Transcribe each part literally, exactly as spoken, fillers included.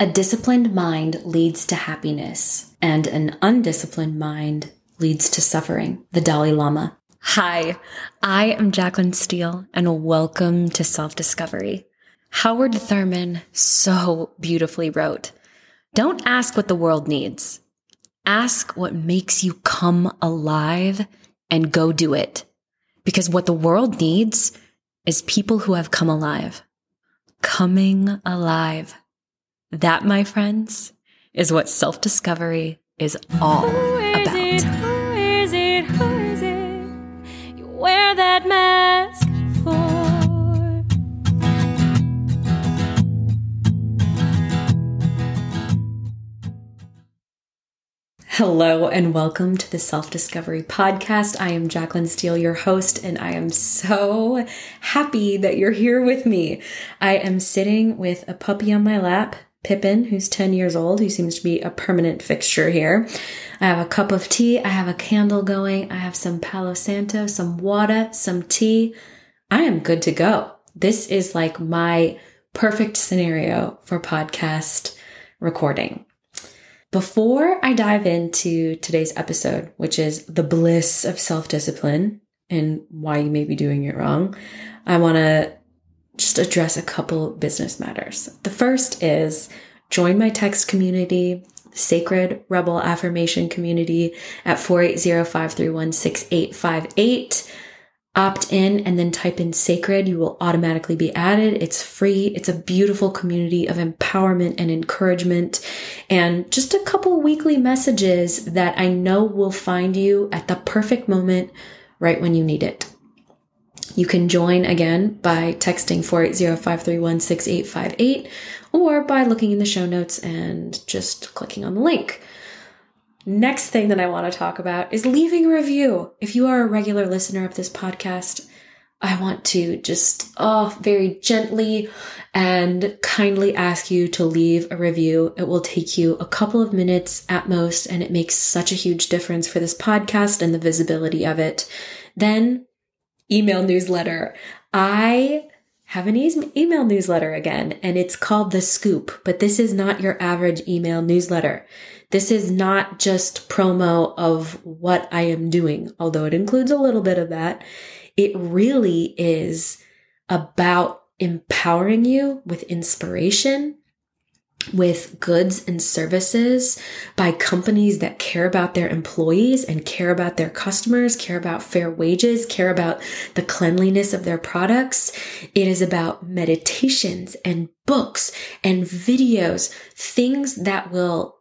A disciplined mind leads to happiness, and an undisciplined mind leads to suffering. The Dalai Lama. Hi, I am Jacqueline Steele, and welcome to Self-Discovery. Howard Thurman so beautifully wrote, "Don't ask what the world needs. Ask what makes you come alive and go do it. Because what the world needs is people who have come alive." Coming alive. That, my friends, is what self-discovery is all about. Who is it? Who is it? Who is it? You wear that mask for. Hello and welcome to the Self-Discovery Podcast. I am Jacqueline Steele, your host, and I am so happy that you're here with me. I am sitting with a puppy on my lap, Pippin, who's ten years old, who seems to be a permanent fixture here. I have a cup of tea. I have a candle going. I have some Palo Santo, some water, some tea. I am good to go. This is like my perfect scenario for podcast recording. Before I dive into today's episode, which is the bliss of self-discipline and why you may be doing it wrong, I want to just address a couple business matters. The first is join my text community, Sacred Rebel Affirmation Community at four eight zero, five three one, six eight five eight. Opt in and then type in sacred. You will automatically be added. It's free. It's a beautiful community of empowerment and encouragement and just a couple weekly messages that I know will find you at the perfect moment right when you need it. You can join again by texting four eight zero, five three one, six eight five eight or by looking in the show notes and just clicking on the link. Next thing that I want to talk about is leaving a review. If you are a regular listener of this podcast, I want to just oh, very gently and kindly ask you to leave a review. It will take you a couple of minutes at most, and it makes such a huge difference for this podcast and the visibility of it. Then email newsletter. I have an e- email newsletter again, and it's called The Scoop, but this is not your average email newsletter. This is not just promo of what I am doing, although it includes a little bit of that. It really is about empowering you with inspiration, with goods and services by companies that care about their employees and care about their customers, care about fair wages, care about the cleanliness of their products. It is about meditations and books and videos, things that will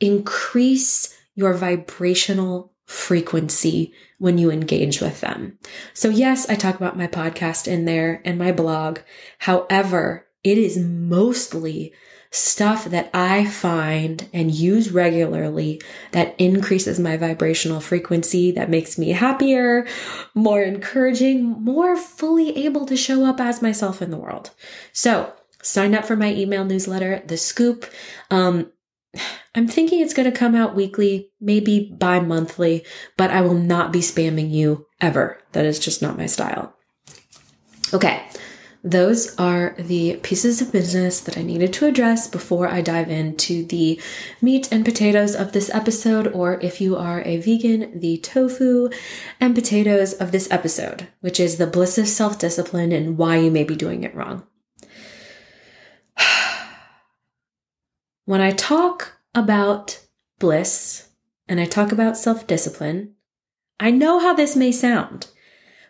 increase your vibrational frequency when you engage with them. So yes, I talk about my podcast in there and my blog. However, it is mostly stuff that I find and use regularly that increases my vibrational frequency, that makes me happier, more encouraging, more fully able to show up as myself in the world. So sign up for my email newsletter, The Scoop. Um, I'm thinking it's going to come out weekly, maybe bi-monthly, but I will not be spamming you ever. That is just not my style. Okay. Those are the pieces of business that I needed to address before I dive into the meat and potatoes of this episode, or if you are a vegan, the tofu and potatoes of this episode, which is the bliss of self-discipline and why you may be doing it wrong. When I talk about bliss and I talk about self-discipline, I know how this may sound.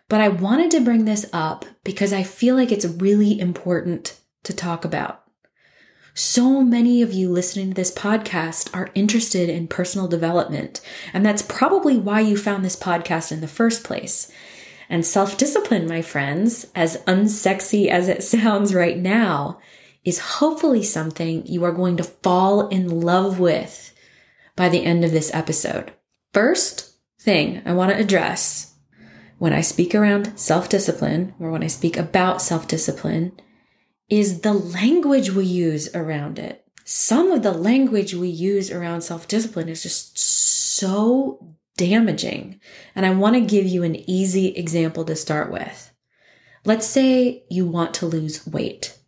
But I wanted to bring this up because I feel like it's really important to talk about. So many of you listening to this podcast are interested in personal development, and that's probably why you found this podcast in the first place. And self-discipline, my friends, as unsexy as it sounds right now, is hopefully something you are going to fall in love with by the end of this episode. First thing I want to address when I speak around self-discipline, or when I speak about self-discipline, is the language we use around it. Some of the language we use around self-discipline is just so damaging. And I want to give you an easy example to start with. Let's say you want to lose weight.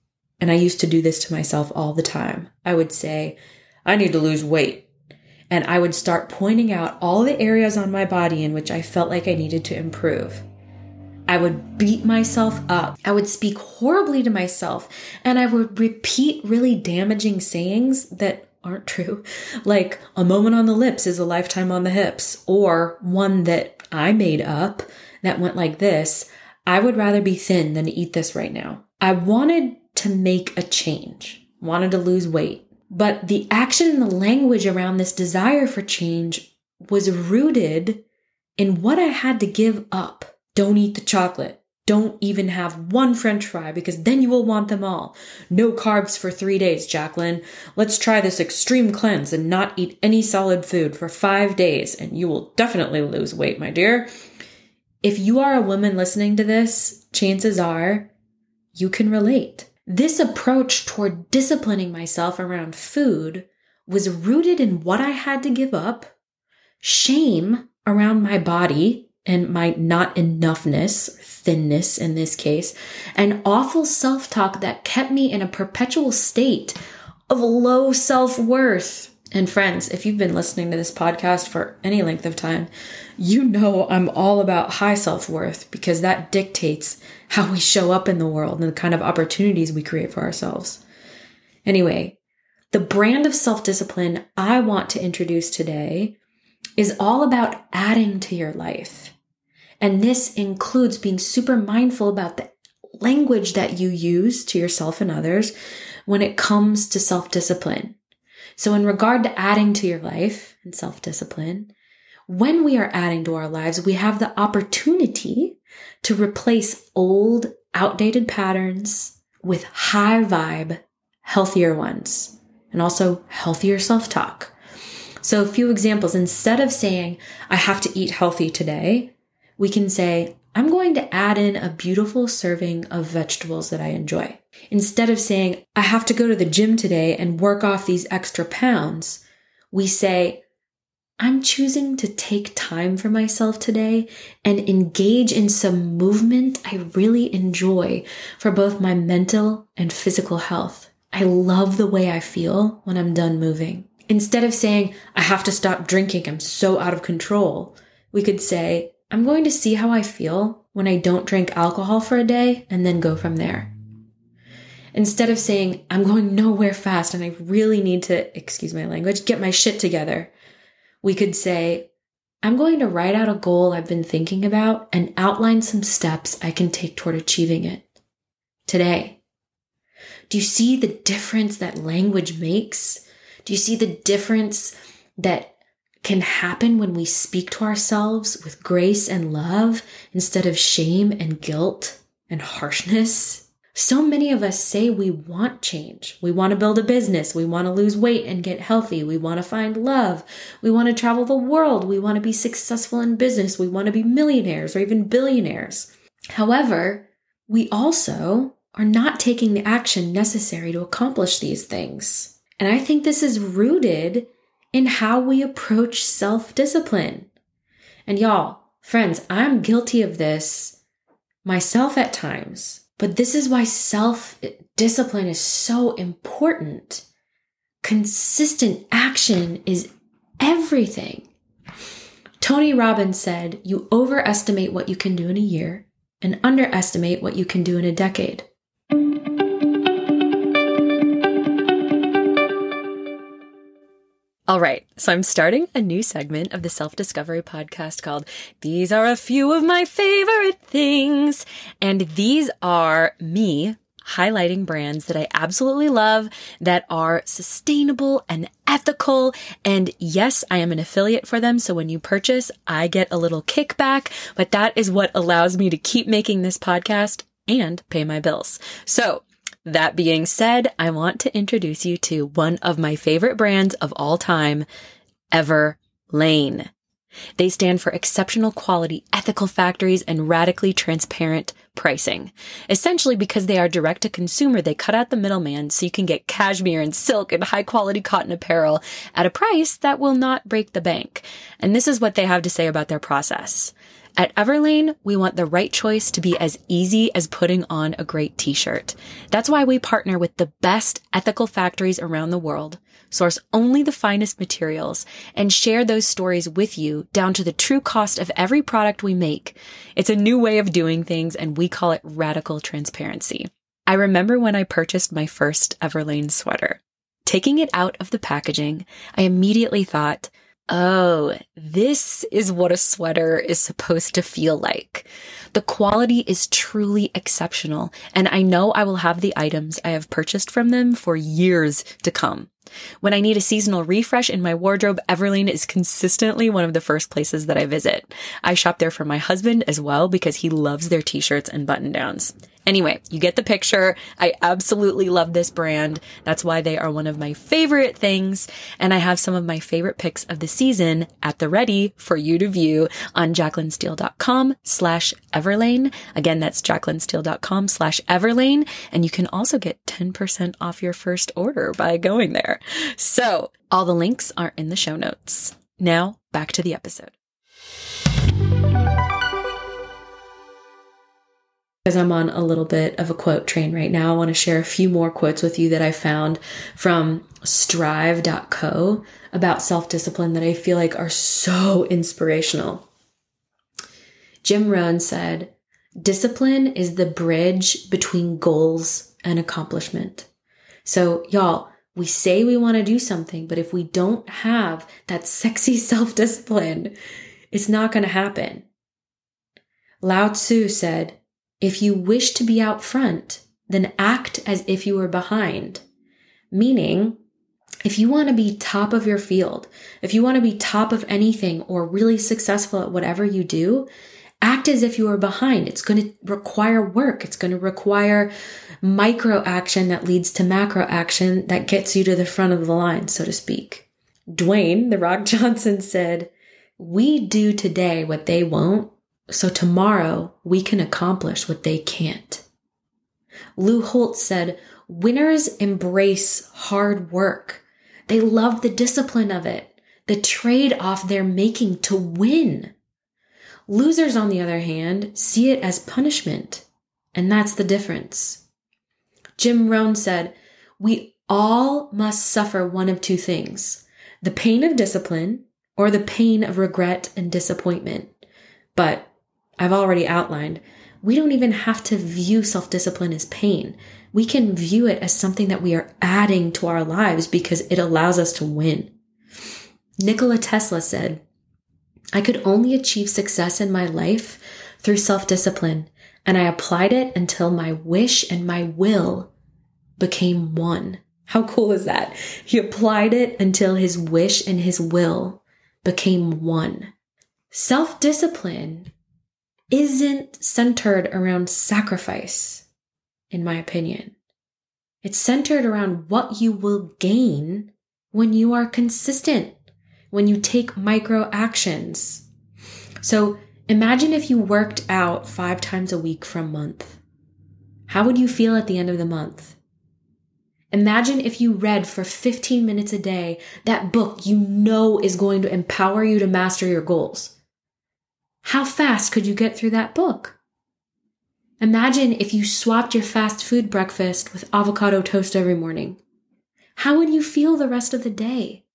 And I used to do this to myself all the time. I would say, I need to lose weight. And I would start pointing out all the areas on my body in which I felt like I needed to improve. I would beat myself up. I would speak horribly to myself. And I would repeat really damaging sayings that aren't true. Like, a moment on the lips is a lifetime on the hips. Or one that I made up that went like this: I would rather be thin than eat this right now. I wanted to make a change, wanted to lose weight. But the action and the language around this desire for change was rooted in what I had to give up. Don't eat the chocolate. Don't even have one French fry because then you will want them all. No carbs for three days, Jacqueline. Let's try this extreme cleanse and not eat any solid food for five days and you will definitely lose weight, my dear. If you are a woman listening to this, chances are you can relate. This approach toward disciplining myself around food was rooted in what I had to give up, shame around my body, and my not enoughness, thinness in this case, and awful self-talk that kept me in a perpetual state of low self-worth. And friends, if you've been listening to this podcast for any length of time, you know I'm all about high self-worth because that dictates how we show up in the world and the kind of opportunities we create for ourselves. Anyway, the brand of self-discipline I want to introduce today is all about adding to your life. And this includes being super mindful about the language that you use to yourself and others when it comes to self-discipline. So in regard to adding to your life and self-discipline, when we are adding to our lives, we have the opportunity to replace old, outdated patterns with high vibe, healthier ones, and also healthier self-talk. So a few examples. Instead of saying, I have to eat healthy today, we can say, I'm going to add in a beautiful serving of vegetables that I enjoy. Instead of saying, I have to go to the gym today and work off these extra pounds, we say, I'm choosing to take time for myself today and engage in some movement I really enjoy for both my mental and physical health. I love the way I feel when I'm done moving. Instead of saying, I have to stop drinking, I'm so out of control, we could say, I'm going to see how I feel when I don't drink alcohol for a day and then go from there. Instead of saying, I'm going nowhere fast and I really need to, excuse my language, get my shit together, we could say, I'm going to write out a goal I've been thinking about and outline some steps I can take toward achieving it today. Do you see the difference that language makes? Do you see the difference that can happen when we speak to ourselves with grace and love instead of shame and guilt and harshness? So many of us say we want change. We want to build a business. We want to lose weight and get healthy. We want to find love. We want to travel the world. We want to be successful in business. We want to be millionaires or even billionaires. However, we also are not taking the action necessary to accomplish these things. And I think this is rooted in how we approach self-discipline. And y'all, friends, I'm guilty of this myself at times, but this is why self-discipline is so important. Consistent action is everything. Tony Robbins said, you overestimate what you can do in a year and underestimate what you can do in a decade. All right, so I'm starting a new segment of the Self-Discovery Podcast called These Are a Few of My Favorite Things. And these are me highlighting brands that I absolutely love that are sustainable and ethical. And yes, I am an affiliate for them. So when you purchase, I get a little kickback, but that is what allows me to keep making this podcast and pay my bills. So that being said, I want to introduce you to one of my favorite brands of all time, Everlane. They stand for exceptional quality, ethical factories, and radically transparent pricing. Essentially, because they are direct to consumer, they cut out the middleman so you can get cashmere and silk and high quality cotton apparel at a price that will not break the bank. And this is what they have to say about their process. At Everlane, we want the right choice to be as easy as putting on a great t-shirt. That's why we partner with the best ethical factories around the world, source only the finest materials, and share those stories with you down to the true cost of every product we make. It's a new way of doing things, and we call it radical transparency. I remember when I purchased my first Everlane sweater. Taking it out of the packaging, I immediately thought, oh, this is what a sweater is supposed to feel like. The quality is truly exceptional, and I know I will have the items I have purchased from them for years to come. When I need a seasonal refresh in my wardrobe, Everlane is consistently one of the first places that I visit. I shop there for my husband as well because he loves their t-shirts and button-downs. Anyway, you get the picture. I absolutely love this brand. That's why they are one of my favorite things. And I have some of my favorite picks of the season at the ready for you to view on jacqueline steele dot com slash Everlane. Again, that's jacqueline steele dot com slash Everlane. And you can also get ten percent off your first order by going there. So all the links are in the show notes. Now back to the episode. Because I'm on a little bit of a quote train right now, I want to share a few more quotes with you that I found from strive dot co about self-discipline that I feel like are so inspirational. Jim Rohn said, "Discipline is the bridge between goals and accomplishment." So y'all, we say we want to do something, but if we don't have that sexy self-discipline, it's not going to happen. Lao Tzu said, "If you wish to be out front, then act as if you were behind." Meaning, if you want to be top of your field, if you want to be top of anything or really successful at whatever you do, act as if you are behind. It's going to require work. It's going to require micro action that leads to macro action that gets you to the front of the line, so to speak. Dwayne, the Rock Johnson, said, "We do today what they won't, so tomorrow we can accomplish what they can't." Lou Holtz said, "Winners embrace hard work. They love the discipline of it, the trade-off they're making to win. Losers, on the other hand, see it as punishment, and that's the difference." Jim Rohn said, "We all must suffer one of two things, the pain of discipline or the pain of regret and disappointment." But I've already outlined, we don't even have to view self-discipline as pain. We can view it as something that we are adding to our lives because it allows us to win. Nikola Tesla said, "I could only achieve success in my life through self-discipline, and I applied it until my wish and my will became one." How cool is that? He applied it until his wish and his will became one. Self-discipline isn't centered around sacrifice, in my opinion. It's centered around what you will gain when you are consistent, when you take micro actions. So imagine if you worked out five times a week for a month. How would you feel at the end of the month? Imagine if you read for fifteen minutes a day that book you know is going to empower you to master your goals. How fast could you get through that book? Imagine if you swapped your fast food breakfast with avocado toast every morning. How would you feel the rest of the day?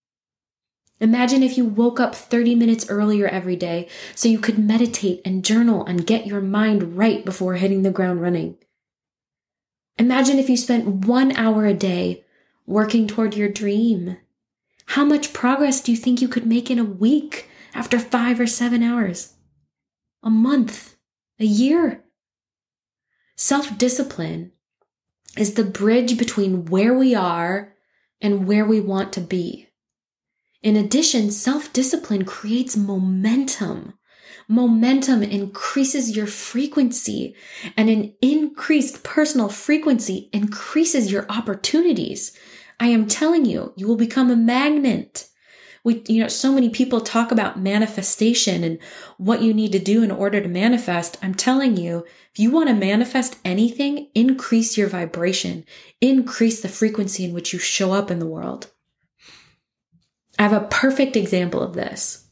Imagine if you woke up thirty minutes earlier every day so you could meditate and journal and get your mind right before hitting the ground running. Imagine if you spent one hour a day working toward your dream. How much progress do you think you could make in a week after five or seven hours? A month? A year? Self-discipline is the bridge between where we are and where we want to be. In addition, self-discipline creates momentum. Momentum increases your frequency, and an increased personal frequency increases your opportunities. I am telling you, you will become a magnet. We, you know, so many people talk about manifestation and what you need to do in order to manifest. I'm telling you, if you want to manifest anything, increase your vibration, increase the frequency in which you show up in the world. I have a perfect example of this.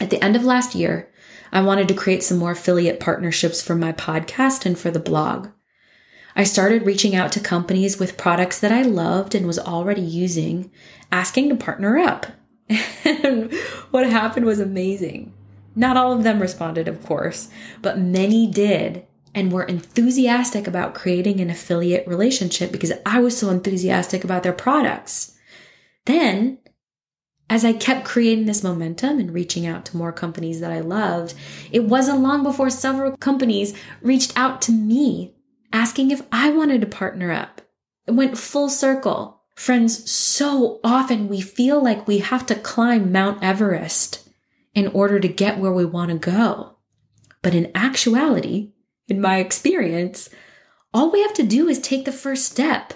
At the end of last year, I wanted to create some more affiliate partnerships for my podcast and for the blog. I started reaching out to companies with products that I loved and was already using, asking to partner up. And what happened was amazing. Not all of them responded, of course, but many did and were enthusiastic about creating an affiliate relationship because I was so enthusiastic about their products. Then, as I kept creating this momentum and reaching out to more companies that I loved, it wasn't long before several companies reached out to me asking if I wanted to partner up. It went full circle. Friends, so often we feel like we have to climb Mount Everest in order to get where we want to go. But in actuality, in my experience, all we have to do is take the first step,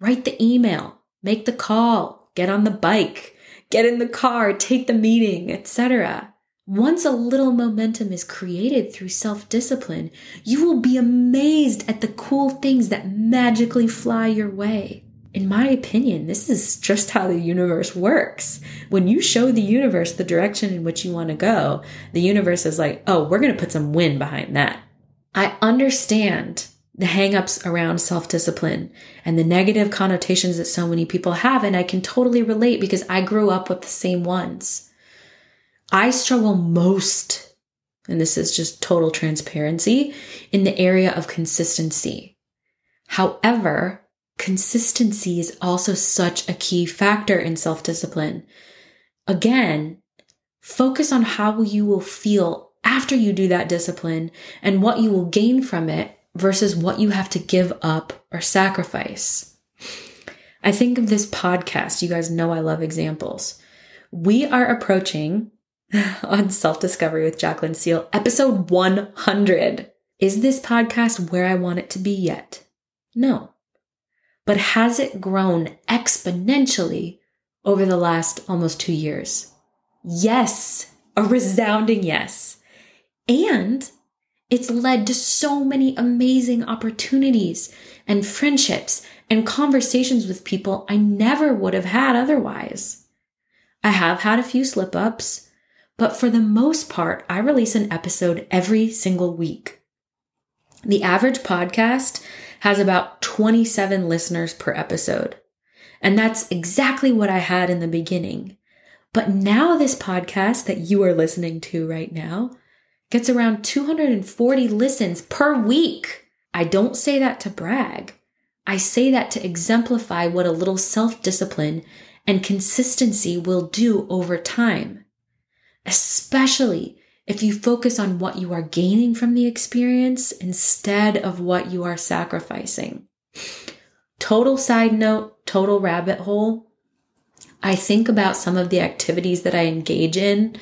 write the email, make the call, get on the bike, get in the car, take the meeting, et cetera. Once a little momentum is created through self-discipline, you will be amazed at the cool things that magically fly your way. In my opinion, this is just how the universe works. When you show the universe the direction in which you want to go, the universe is like, oh, we're going to put some wind behind that. I understand the hangups around self-discipline and the negative connotations that so many people have, and I can totally relate because I grew up with the same ones. I struggle most, and this is just total transparency, in the area of consistency. However, consistency is also such a key factor in self-discipline. Again, focus on how you will feel after you do that discipline and what you will gain from it versus what you have to give up or sacrifice. I think of this podcast. You guys know I love examples. We are approaching... on Self-Discovery with Jacqueline Steele, episode one hundred. Is this podcast where I want it to be yet? No. But has it grown exponentially over the last almost two years? Yes, a resounding yes. And it's led to so many amazing opportunities and friendships and conversations with people I never would have had otherwise. I have had a few slip-ups, but for the most part, I release an episode every single week. The average podcast has about twenty-seven listeners per episode. And that's exactly what I had in the beginning. But now this podcast that you are listening to right now gets around two hundred forty listens per week. I don't say that to brag. I say that to exemplify what a little self-discipline and consistency will do over time. Especially if you focus on what you are gaining from the experience instead of what you are sacrificing. Total side note, total rabbit hole. I think about some of the activities that I engage in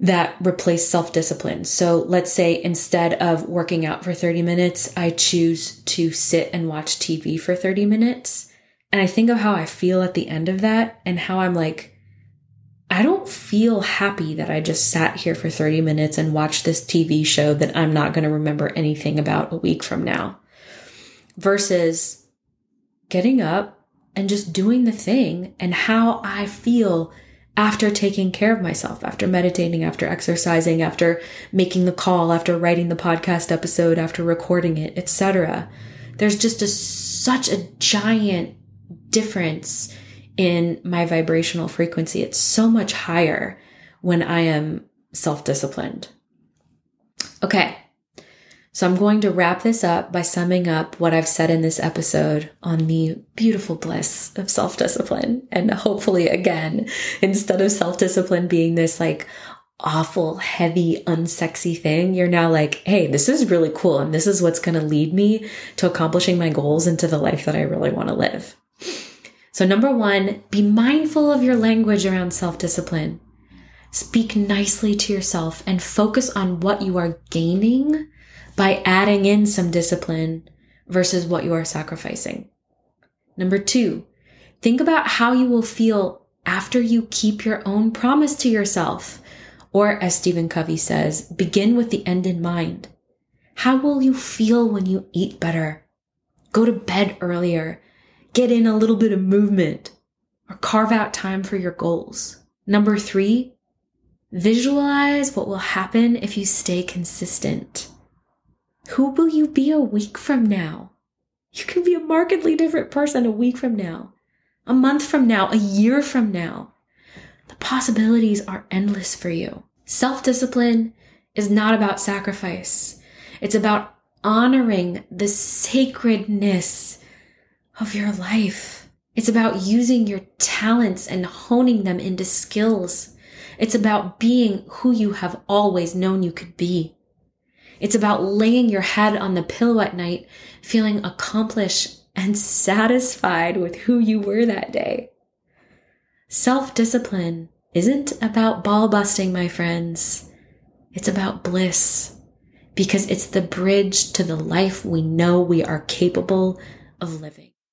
that replace self-discipline. So let's say instead of working out for thirty minutes, I choose to sit and watch T V for thirty minutes. And I think of how I feel at the end of that and how I'm like, I don't feel happy that I just sat here for thirty minutes and watched this T V show that I'm not going to remember anything about a week from now, versus getting up and just doing the thing and how I feel after taking care of myself, after meditating, after exercising, after making the call, after writing the podcast episode, after recording it, et cetera. There's just a, such a giant difference in my vibrational frequency. It's so much higher when I am self-disciplined. Okay, so I'm going to wrap this up by summing up what I've said in this episode on the beautiful bliss of self-discipline. And hopefully, again, instead of self-discipline being this like awful, heavy, unsexy thing, you're now like, hey, this is really cool. And this is what's going to lead me to accomplishing my goals and to the life that I really want to live. So number one, be mindful of your language around self-discipline. Speak nicely to yourself and focus on what you are gaining by adding in some discipline versus what you are sacrificing. Number two, think about how you will feel after you keep your own promise to yourself. Or as Stephen Covey says, begin with the end in mind. How will you feel when you eat better, go to bed earlier, get in a little bit of movement, or carve out time for your goals? Number three, Visualize what will happen if you stay consistent. Who will you be a week from now? You can be a markedly different person a week from now, a month from now, a year from now. The possibilities are endless for you. Self-discipline is not about sacrifice. It's about honoring the sacredness of your life. It's about using your talents and honing them into skills. It's about being who you have always known you could be. It's about laying your head on the pillow at night, feeling accomplished and satisfied with who you were that day. Self-discipline isn't about ball busting, my friends. It's about bliss, because it's the bridge to the life we know we are capable of living.